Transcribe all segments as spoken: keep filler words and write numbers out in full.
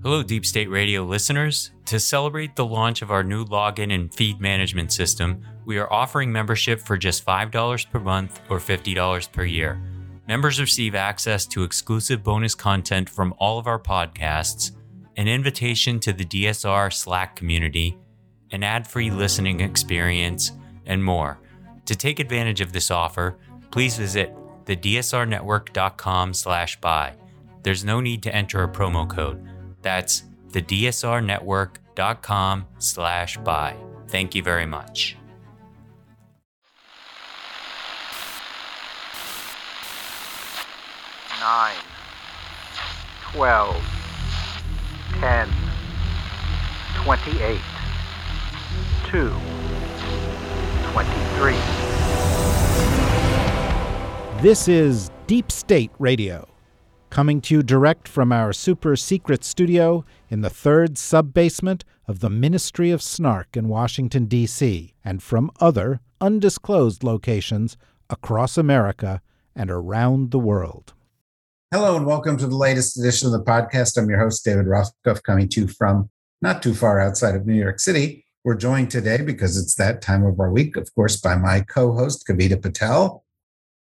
Hello, Deep State Radio listeners. To celebrate the launch of our new login and feed management system, we are offering membership for just five dollars per month or fifty dollars per year. Members receive access to exclusive bonus content from all of our podcasts, an invitation to the D S R Slack community, an ad-free listening experience, and more. To take advantage of this offer, please visit the D S R network dot com slash buy. There's no need to enter a promo code. That's the D S R network dot com slash buy. Thank you very much. Nine, twelve, ten, twenty-eight, two, twenty-three. This is Deep State Radio, coming to you direct from our super-secret studio in the third sub-basement of the Ministry of Snark in Washington, D C, and from other undisclosed locations across America and around the world. Hello and welcome to the latest edition of the podcast. I'm your host, David Rothkoff, coming to you from not too far outside of New York City. We're joined today, because it's that time of our week, of course, by my co-host, Kavita Patel.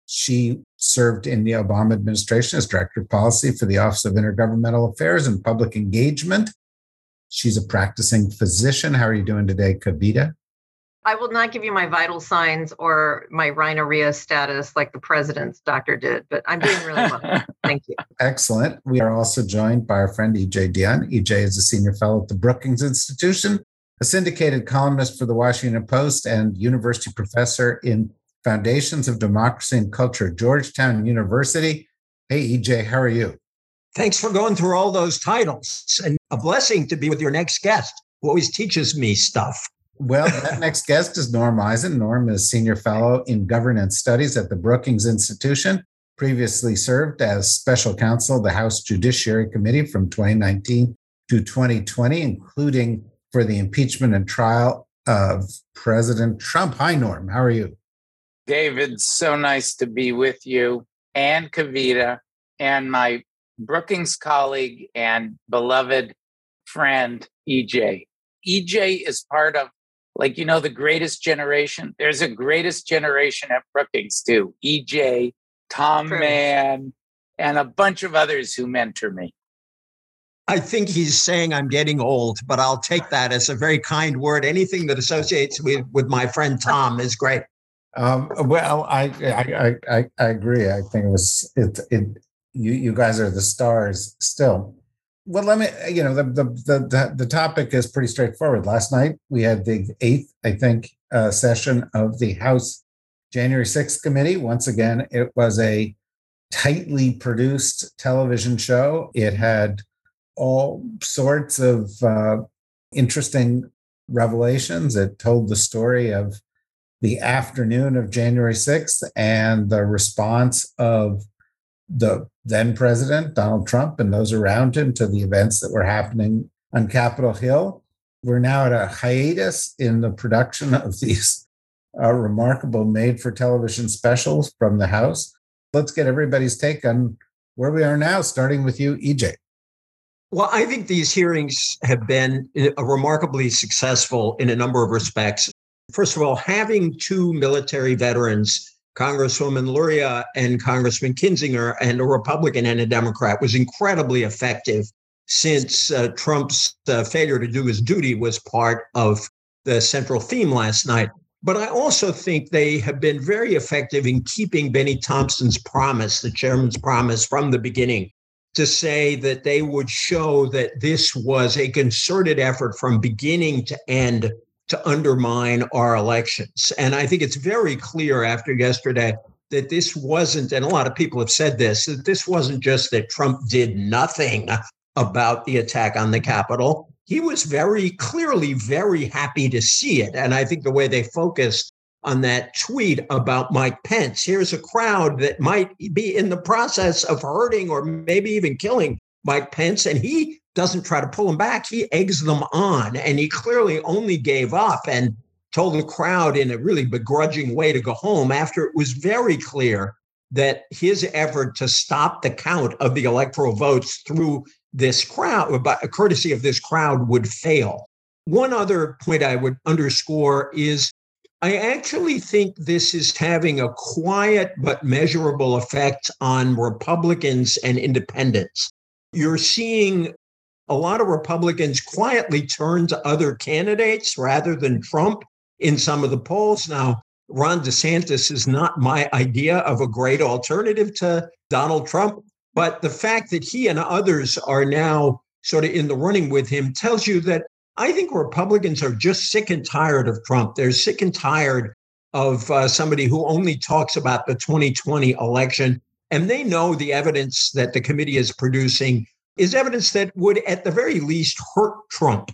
She served in the Obama administration as Director of Policy for the Office of Intergovernmental Affairs and Public Engagement. She's a practicing physician. How are you doing today, Kavita? I will not give you my vital signs or my rhinorrhea status like the president's doctor did, but I'm doing really well. Thank you. Excellent. We are also joined by our friend E J. Dionne. E J is a senior fellow at the Brookings Institution, a syndicated columnist for the Washington Post, and university professor in Foundations of Democracy and Culture, Georgetown University. Hey, E J, how are you? Thanks for going through all those titles, and a blessing to be with your next guest, who always teaches me stuff. Well, that next guest is Norm Eisen. Norm is Senior Fellow in Governance Studies at the Brookings Institution, previously served as Special Counsel of the House Judiciary Committee from twenty nineteen to twenty twenty, including for the impeachment and trial of President Trump. Hi, Norm. How are you? David, so nice to be with you and Kavita and my Brookings colleague and beloved friend, E J. E J is part of, like, you know, the greatest generation. There's a greatest generation at Brookings, too. E J, Tom True. Mann, and a bunch of others who mentor me. I think he's saying I'm getting old, but I'll take that as a very kind word. Anything that associates with, with my friend Tom is great. Um, well, I, I I I agree. I think it was it it you you guys are the stars still. Well, let me you know the the the the topic is pretty straightforward. Last night we had the eighth, I think, uh, session of the House January sixth Committee. Once again, it was a tightly produced television show. It had all sorts of uh, interesting revelations. It told the story of the afternoon of January sixth and the response of the then president, Donald Trump, and those around him to the events that were happening on Capitol Hill. We're now at a hiatus in the production of these uh, remarkable made-for-television specials from the House. Let's get everybody's take on where we are now, starting with you, E J. Well, I think these hearings have been remarkably successful in a number of respects. First of all, having two military veterans, Congresswoman Luria and Congressman Kinzinger, and a Republican and a Democrat, was incredibly effective, since uh, Trump's uh, failure to do his duty was part of the central theme last night. But I also think they have been very effective in keeping Benny Thompson's promise, the chairman's promise from the beginning, to say that they would show that this was a concerted effort from beginning to end to undermine our elections. And I think it's very clear after yesterday that this wasn't, and a lot of people have said this, that this wasn't just that Trump did nothing about the attack on the Capitol. He was very clearly very happy to see it. And I think the way they focused on that tweet about Mike Pence, here's a crowd that might be in the process of hurting or maybe even killing Mike Pence, and he doesn't try to pull them back. He eggs them on, and he clearly only gave up and told the crowd in a really begrudging way to go home after it was very clear that his effort to stop the count of the electoral votes through this crowd, by courtesy of this crowd, would fail. One other point I would underscore is I actually think this is having a quiet but measurable effect on Republicans and independents. You're seeing a lot of Republicans quietly turn to other candidates rather than Trump in some of the polls. Now, Ron DeSantis is not my idea of a great alternative to Donald Trump, but the fact that he and others are now sort of in the running with him tells you that I think Republicans are just sick and tired of Trump. They're sick and tired of uh, somebody who only talks about the twenty twenty election. And they know the evidence that the committee is producing is evidence that would, at the very least, hurt Trump.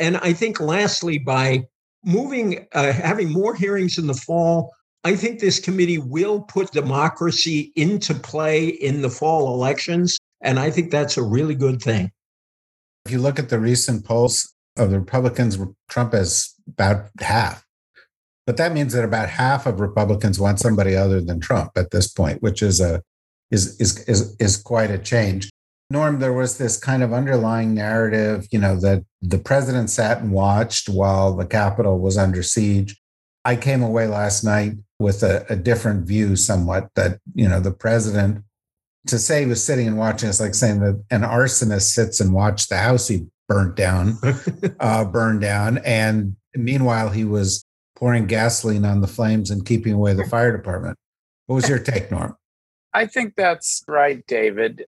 And I think lastly, by moving, uh, having more hearings in the fall, I think this committee will put democracy into play in the fall elections. And I think that's a really good thing. If you look at the recent polls of the Republicans, Trump is about half. But that means that about half of Republicans want somebody other than Trump at this point, which is a is is is, is quite a change. Norm, there was this kind of underlying narrative, you know, that the president sat and watched while the Capitol was under siege. I came away last night with a, a different view somewhat that, you know, the president, to say he was sitting and watching is like saying that an arsonist sits and watched the house he burnt down, uh, burned down. And meanwhile, he was pouring gasoline on the flames and keeping away the fire department. What was your take, Norm? I think that's right, David.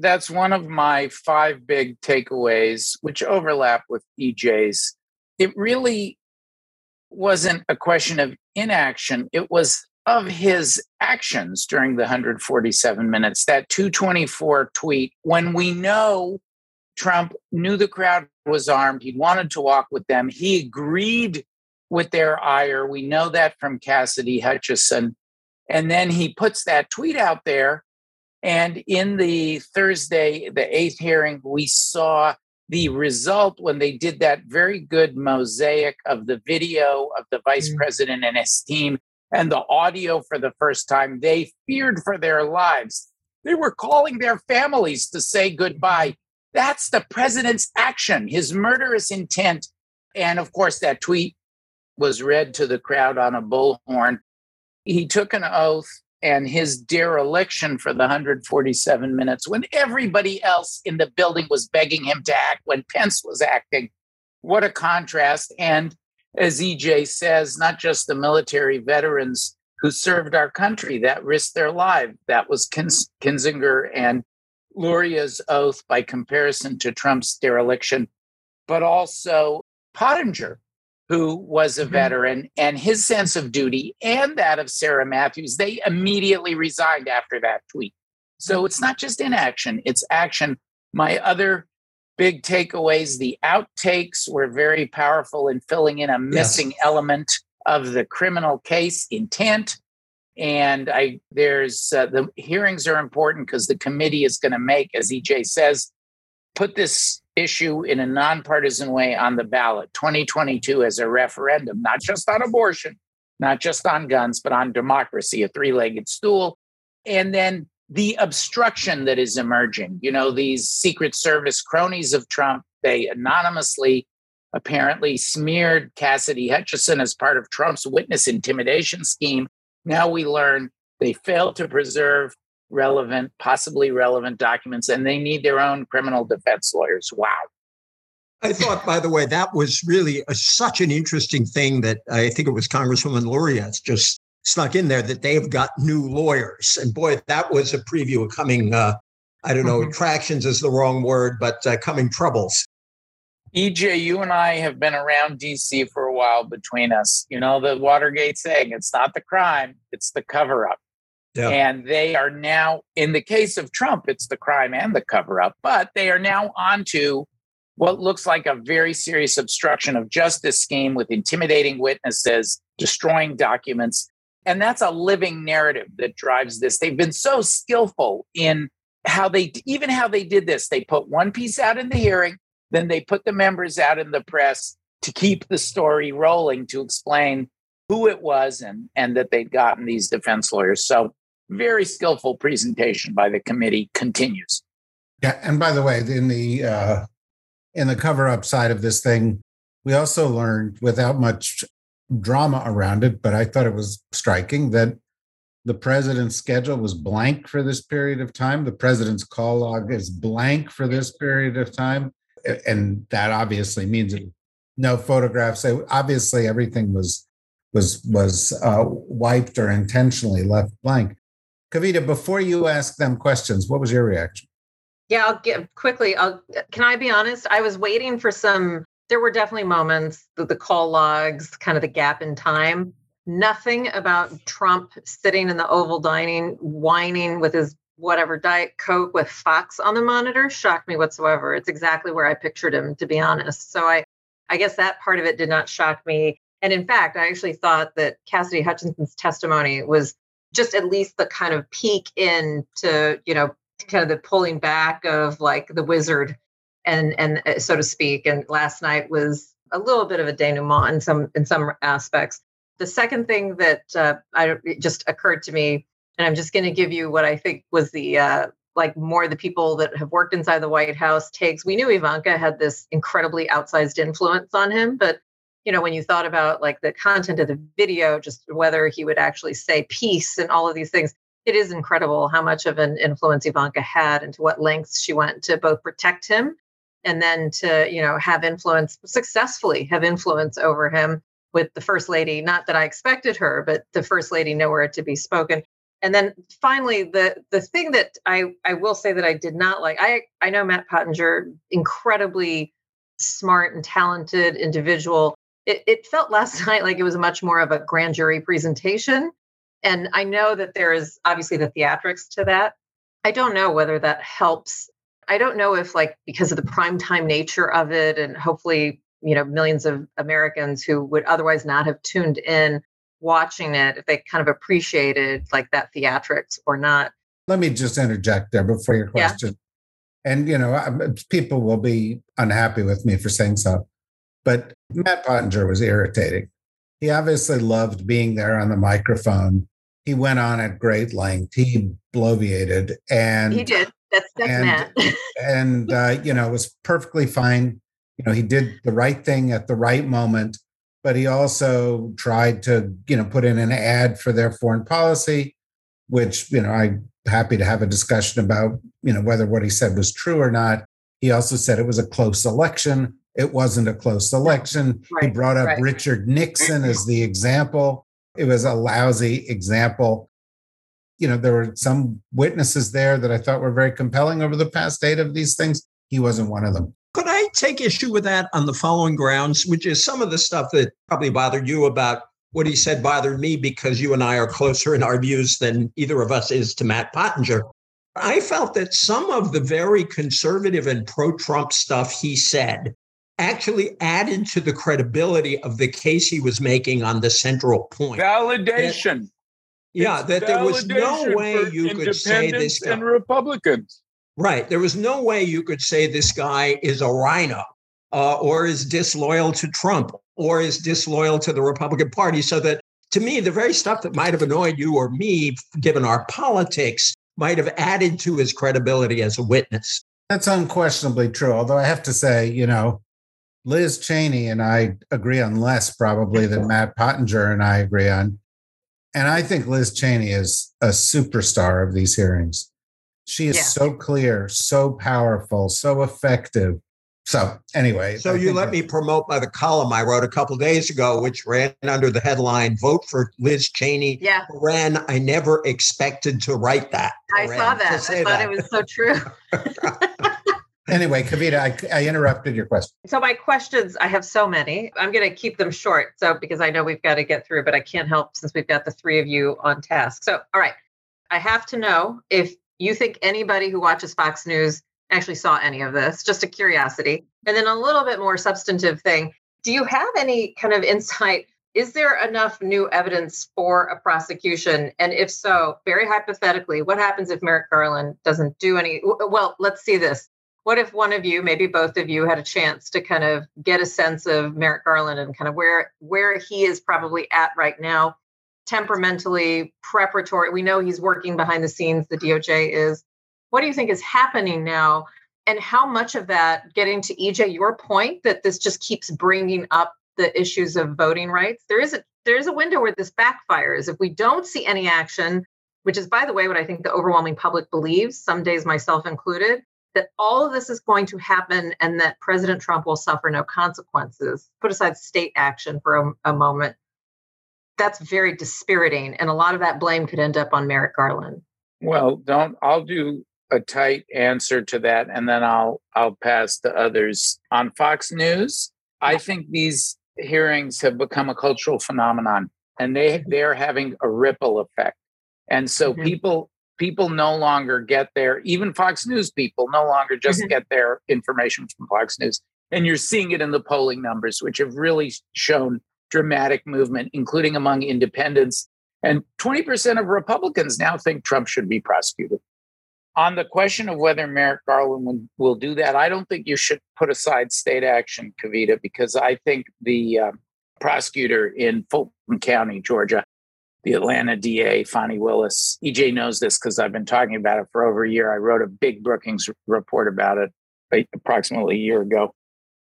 That's one of my five big takeaways, which overlap with E J's. It really wasn't a question of inaction. It was of his actions during the one hundred forty-seven minutes, that two twenty-four tweet, when we know Trump knew the crowd was armed, he wanted to walk with them. He agreed with their ire. We know that from Cassidy Hutchinson. And then he puts that tweet out there. And in the Thursday, the eighth hearing, we saw the result when they did that very good mosaic of the video of the vice mm-hmm. president and his team and the audio for the first time. They feared for their lives. They were calling their families to say goodbye. That's the president's action, his murderous intent. And of course, that tweet was read to the crowd on a bullhorn. He took an oath. And his dereliction for the one hundred forty-seven minutes, when everybody else in the building was begging him to act, when Pence was acting, what a contrast. And as E J says, not just the military veterans who served our country that risked their life. That was Kins- Kinzinger and Luria's oath by comparison to Trump's dereliction, but also Pottinger, who was a veteran, and his sense of duty and that of Sarah Matthews, they immediately resigned after that tweet. So it's not just inaction, it's action. My other big takeaways, the outtakes were very powerful in filling in a missing yes. element of the criminal case, intent. And I there's uh, the hearings are important because the committee is going to make, as E J says, put this issue in a nonpartisan way on the ballot, twenty twenty-two as a referendum, not just on abortion, not just on guns, but on democracy, a three-legged stool. And then the obstruction that is emerging, you know, these Secret Service cronies of Trump, they anonymously apparently smeared Cassidy Hutchinson as part of Trump's witness intimidation scheme. Now we learn they failed to preserve relevant, possibly relevant documents, and they need their own criminal defense lawyers. Wow. I thought, by the way, that was really a, such an interesting thing that I think it was Congresswoman Luria just snuck in there that they've got new lawyers. And boy, that was a preview of coming, uh, I don't know, attractions is the wrong word, but uh, coming troubles. E J, you and I have been around D C for a while between us. You know, the Watergate saying, it's not the crime, it's the cover-up. Yeah. And they are now, in the case of Trump, it's the crime and the cover-up, but they are now onto what looks like a very serious obstruction of justice scheme with intimidating witnesses, destroying documents. And that's a living narrative that drives this. They've been so skillful in how they, even how they did this. They put one piece out in the hearing, then they put the members out in the press to keep the story rolling, to explain who it was and, and that they'd gotten these defense lawyers. So very skillful presentation by the committee continues. Yeah, and by the way, in the uh, in the cover-up side of this thing, we also learned without much drama around it, but I thought it was striking that the president's schedule was blank for this period of time. The president's call log is blank for this period of time, and that obviously means it, no photographs. Obviously, everything was was was uh, wiped or intentionally left blank. Kavita, before you ask them questions, what was your reaction? Yeah, I'll give quickly. I'll, can I be honest? I was waiting for some, there were definitely moments, the, the call logs, kind of the gap in time. Nothing about Trump sitting in the Oval Dining, whining with his whatever Diet Coke with Fox on the monitor shocked me whatsoever. It's exactly where I pictured him, to be honest. So I, I guess that part of it did not shock me. And in fact, I actually thought that Cassidy Hutchinson's testimony was just at least the kind of peek into, you know, kind of the pulling back of like the wizard and, and uh, so to speak. And last night was a little bit of a denouement in some, in some aspects. The second thing that uh, I it just occurred to me, and I'm just going to give you what I think was the, uh, like more of the people that have worked inside the White House takes. We knew Ivanka had this incredibly outsized influence on him, but you know, when you thought about like the content of the video, just whether he would actually say peace and all of these things, it is incredible how much of an influence Ivanka had and to what lengths she went to both protect him and then to, you know, have influence, successfully have influence over him with the First Lady. Not that I expected her, but the First Lady nowhere to be spoken. And then finally, the the thing that I, I will say that I did not like, I, I know Matt Pottinger, incredibly smart and talented individual. It, it felt last night like it was much more of a grand jury presentation. And I know that there is obviously the theatrics to that. I don't know whether that helps. I don't know if like because of the primetime nature of it and hopefully, you know, millions of Americans who would otherwise not have tuned in watching it, if they kind of appreciated like that theatrics or not. Let me just interject there before your question. Yeah. And, you know, I, people will be unhappy with me for saying so, but Matt Pottinger was irritating. He obviously loved being there on the microphone. He went on at great length. He bloviated, and he did. That's, that's and, Matt. and uh, you know, it was perfectly fine. You know, he did the right thing at the right moment, but he also tried to, you know, put in an ad for their foreign policy, which, you know, I'm happy to have a discussion about, you know, whether what he said was true or not. He also said it was a close election. It wasn't a close election. Right, he brought up right. Richard Nixon as the example. It was a lousy example. You know, there were some witnesses there that I thought were very compelling over the past eight of these things. He wasn't one of them. Could I take issue with that on the following grounds, which is some of the stuff that probably bothered you about what he said bothered me because you and I are closer in our views than either of us is to Matt Pottinger. I felt that some of the very conservative and pro-Trump stuff he said actually added to the credibility of the case he was making on the central point. Validation. That, yeah, it's that there was no way you could say this guy. And Republicans. Right. There was no way you could say this guy is a rhino uh, or is disloyal to Trump or is disloyal to the Republican Party. So that to me, the very stuff that might have annoyed you or me, given our politics, might have added to his credibility as a witness. That's unquestionably true, although I have to say, you know, Liz Cheney and I agree on less probably than Matt Pottinger and I agree on. And I think Liz Cheney is a superstar of these hearings. She is yeah. so clear, so powerful, so effective. So anyway. So I you let that, me promote by the column I wrote a couple of days ago, which ran under the headline, Vote for Liz Cheney. Yeah. Ran, I never expected to write that. I ran, saw that. I thought that. It was so true. Anyway, Kavita, I, I interrupted your question. So my questions, I have so many. I'm going to keep them short, so because I know we've got to get through, but I can't help since we've got the three of you on task. So, all right, I have to know if you think anybody who watches Fox News actually saw any of this, just a curiosity. And then a little bit more substantive thing. Do you have any kind of insight? Is there enough new evidence for a prosecution? And if so, very hypothetically, what happens if Merrick Garland doesn't do any? Well, let's see this. What if one of you, maybe both of you, had a chance to kind of get a sense of Merrick Garland and kind of where where he is probably at right now, temperamentally, preparatory? We know he's working behind the scenes, the D O J is. What do you think is happening now? And how much of that, getting to E J, your point that this just keeps bringing up the issues of voting rights, there is a there is a window where this backfires. If we don't see any action, which is, by the way, what I think the overwhelming public believes, some days myself included, that all of this is going to happen and that President Trump will suffer no consequences. Put aside state action for a, a moment. That's very dispiriting. And a lot of that blame could end up on Merrick Garland. Well, don't I'll do a tight answer to that, and then I'll I'll pass to others. On Fox News, I think these hearings have become a cultural phenomenon, and they they're having a ripple effect. And so mm-hmm. people people no longer get their, even Fox News people no longer just mm-hmm. get their information from Fox News. And you're seeing it in the polling numbers, which have really shown dramatic movement, including among independents. And twenty percent of Republicans now think Trump should be prosecuted. On the question of whether Merrick Garland will do that, I don't think you should put aside state action, Kavita, because I think the uh, prosecutor in Fulton County, Georgia, the Atlanta D A, Fani Willis, E J knows this because I've been talking about it for over a year. I wrote a big Brookings report about it like, approximately a year ago.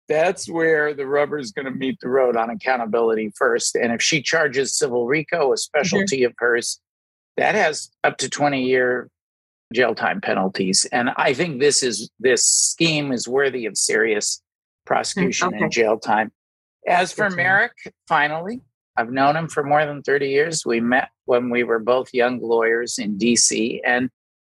That's where the rubber is going to meet the road on accountability first. And if she charges civil RICO, a specialty mm-hmm. of hers, that has up to twenty year jail time penalties. And I think this is this scheme is worthy of serious prosecution mm-hmm. okay. and jail time. As for Merrick, finally, I've known him for more than thirty years. We met when we were both young lawyers in D C, and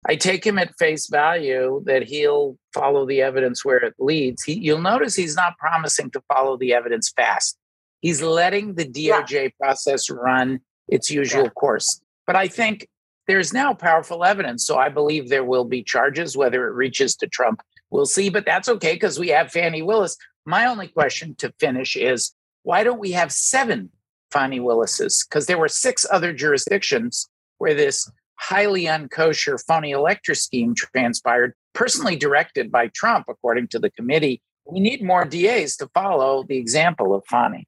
I take him at face value that he'll follow the evidence where it leads. He, you'll notice he's not promising to follow the evidence fast. He's letting the D O J yeah. process run its usual yeah. course. But I think there's now powerful evidence. So I believe there will be charges, whether it reaches to Trump, we'll see. But that's okay, because we have Fani Willis. My only question to finish is, why don't we have seven Fani Willises? Because there were six other jurisdictions where this highly unkosher, phony elector scheme transpired, personally directed by Trump, according to the committee. We need more D As to follow the example of Fani.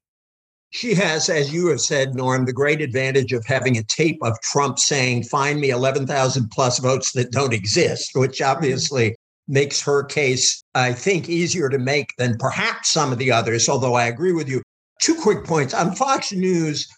She has, as you have said, Norm, the great advantage of having a tape of Trump saying, find me eleven thousand plus votes that don't exist, which obviously makes her case, I think, easier to make than perhaps some of the others, although I agree with you. Two quick points. On Fox News,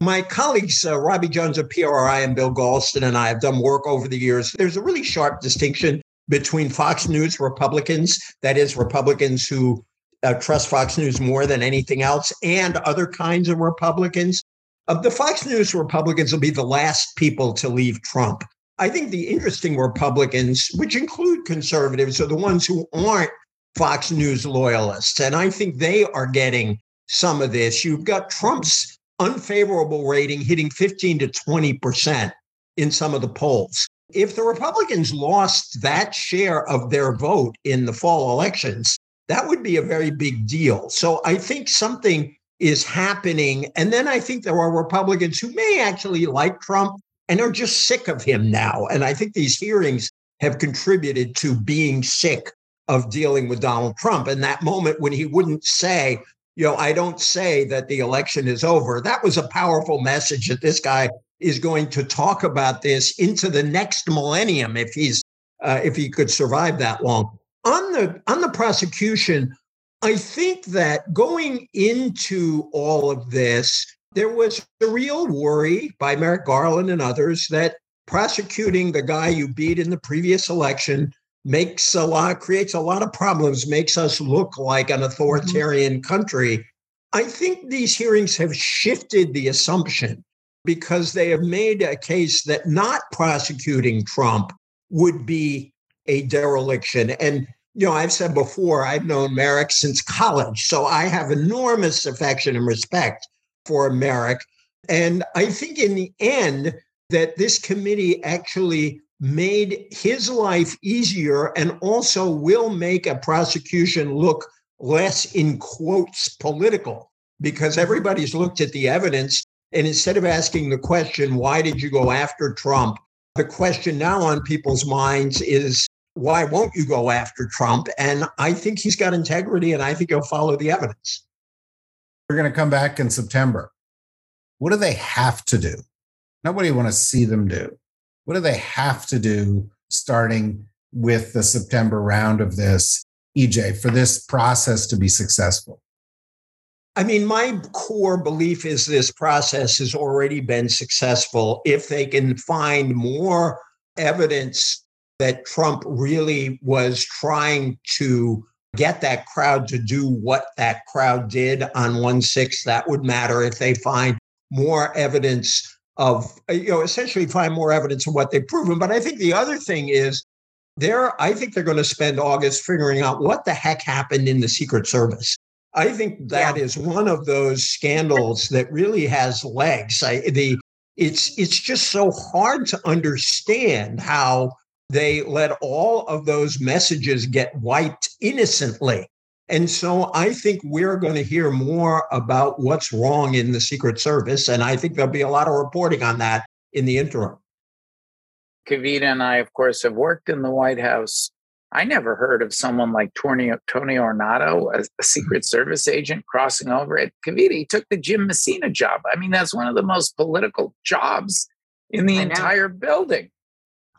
my colleagues, uh, Robbie Jones of P R I and Bill Galston and I have done work over the years. There's a really sharp distinction between Fox News Republicans, that is, Republicans who uh, trust Fox News more than anything else, and other kinds of Republicans. Uh, the Fox News Republicans will be the last people to leave Trump. I think the interesting Republicans, which include conservatives, are the ones who aren't Fox News loyalists. And I think they are getting some of this. You've got Trump's unfavorable rating hitting fifteen to twenty percent in some of the polls. If the Republicans lost that share of their vote in the fall elections, that would be a very big deal. So I think something is happening. And then I think there are Republicans who may actually like Trump and are just sick of him now. And I think these hearings have contributed to being sick of dealing with Donald Trump. And that moment when he wouldn't say, you know, I don't say that the election is over. That was a powerful message that this guy is going to talk about this into the next millennium if he's uh, if he could survive that long. On the on the prosecution, I think that going into all of this, there was a real worry by Merrick Garland and others that prosecuting the guy you beat in the previous election makes a lot, creates a lot of problems, makes us look like an authoritarian mm-hmm. country. I think these hearings have shifted the assumption because they have made a case that not prosecuting Trump would be a dereliction. And, you know, I've said before, I've known Merrick since college, so I have enormous affection and respect for Merrick. And I think in the end that this committee actually made his life easier and also will make a prosecution look less, in quotes, political, because everybody's looked at the evidence. And instead of asking the question, why did you go after Trump? The question now on people's minds is, why won't you go after Trump? And I think he's got integrity, and I think he'll follow the evidence. We're going to come back in September. What do they have to do? Nobody wants to see them do. What do they have to do starting with the September round of this, E J, for this process to be successful? I mean, my core belief is this process has already been successful if they can find more evidence that Trump really was trying to get that crowd to do what that crowd did on one six. That would matter if they find more evidence of, you know, essentially find more evidence of what they've proven. But I think the other thing is they're, I think they're going to spend August figuring out what the heck happened in the Secret Service. I think that yeah. is one of those scandals that really has legs. I, the it's it's just so hard to understand how they let all of those messages get wiped innocently. And so I think we're going to hear more about what's wrong in the Secret Service. And I think there'll be a lot of reporting on that in the interim. Kavita and I, of course, have worked in the White House. I never heard of someone like Tony, Tony Ornato, a, a Secret Service agent, crossing over at Kavita. He took the Jim Messina job. I mean, that's one of the most political jobs in the I entire know. building.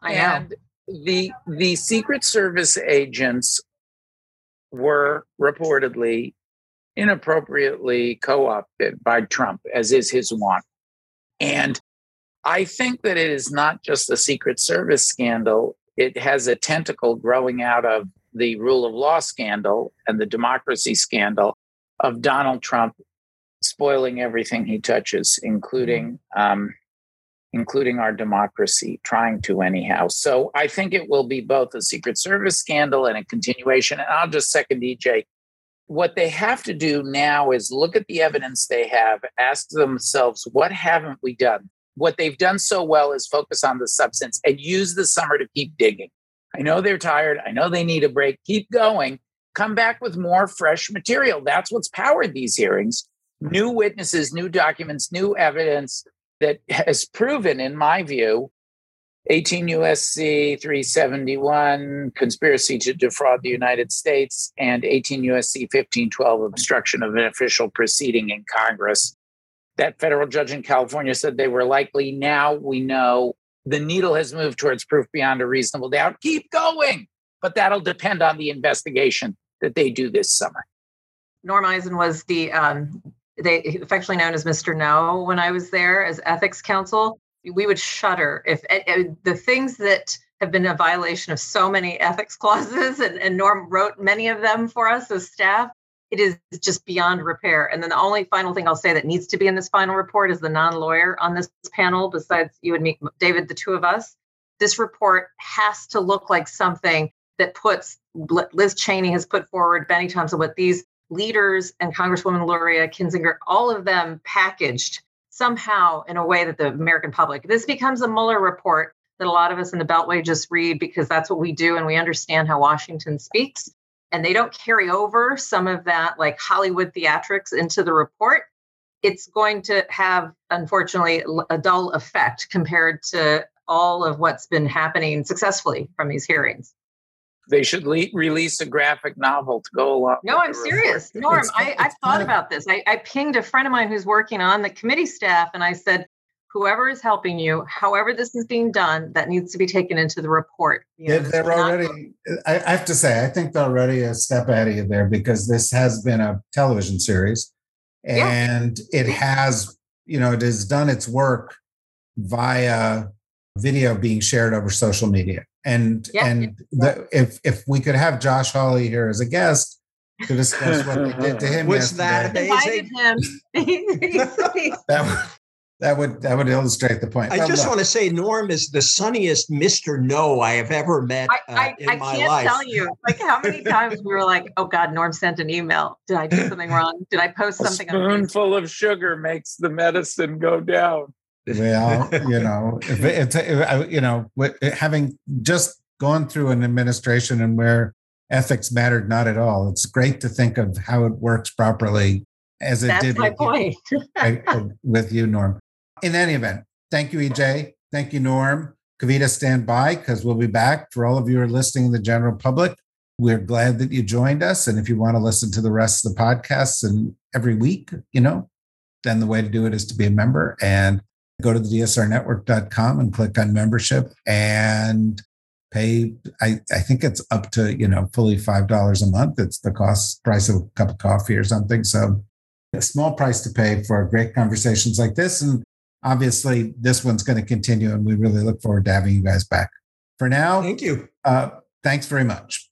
I and know. the the Secret Service agents were reportedly inappropriately co-opted by Trump, as is his want. And I think that it is not just a Secret Service scandal. It has a tentacle growing out of the rule of law scandal and the democracy scandal of Donald Trump spoiling everything he touches, including um, including our democracy, trying to anyhow. So I think it will be both a Secret Service scandal and a continuation. And I'll just second E J. What they have to do now is look at the evidence they have, ask themselves, what haven't we done? What they've done so well is focus on the substance and use the summer to keep digging. I know they're tired. I know they need a break. Keep going. Come back with more fresh material. That's what's powered these hearings. New witnesses, new documents, new evidence that has proven, in my view, eighteen U S C three seventy-one, conspiracy to defraud the United States, and eighteen U S C fifteen twelve, obstruction of an official proceeding in Congress. That federal judge in California said they were likely. Now we know the needle has moved towards proof beyond a reasonable doubt. Keep going. But that'll depend on the investigation that they do this summer. Norm Eisen was the, um, they affectionately known as Mister No when I was there as ethics counsel. We would shudder if uh, the things that have been a violation of so many ethics clauses, and, and Norm wrote many of them for us as staff. It is just beyond repair. And then the only final thing I'll say that needs to be in this final report is the non-lawyer on this panel, besides you and me, David, the two of us. This report has to look like something that puts, Liz Cheney has put forward many times, of what these leaders and Congresswoman Luria, Kinzinger, all of them packaged somehow in a way that the American public, this becomes a Mueller report that a lot of us in the Beltway just read because that's what we do and we understand how Washington speaks. And they don't carry over some of that like Hollywood theatrics into the report. It's going to have, unfortunately, a dull effect compared to all of what's been happening successfully from these hearings. They should le- release a graphic novel to go along. No, I'm serious. Report. Norm, it's, I, it's I've thought about this. I, I pinged a friend of mine who's working on the committee staff, and I said, whoever is helping you, however this is being done, that needs to be taken into the report. You know, they're already, not- I have to say, I think they're already a step ahead of you there because this has been a television series and yeah. it has, you know, it has done its work via video being shared over social media. And yeah. and the, if if we could have Josh Hawley here as a guest to discuss what they did to him was that amazing? Him. that would, That would that would illustrate the point. I well, just look. want to say Norm is the sunniest Mister No I have ever met uh, I, I, in I my life. I can't tell you like how many times we were like, oh God, Norm sent an email. Did I do something wrong? Did I post something? A spoonful on of sugar makes the medicine go down. Well, you know, if it, if, if, you know, having just gone through an administration and where ethics mattered not at all, it's great to think of how it works properly as it That's did my with, point. You, I, I, with you, Norm. In any event, thank you, E J. Thank you, Norm. Kavita, stand by because we'll be back. For all of you who are listening, the general public, we're glad that you joined us. And if you want to listen to the rest of the podcasts and every week, you know, then the way to do it is to be a member and go to the D S R network dot com and click on membership. And pay, I, I think it's up to, you know, fully five dollars a month. It's the cost price of a cup of coffee or something. So a small price to pay for great conversations like this. And obviously this one's going to continue, and we really look forward to having you guys back. For now, thank you. Uh, thanks very much.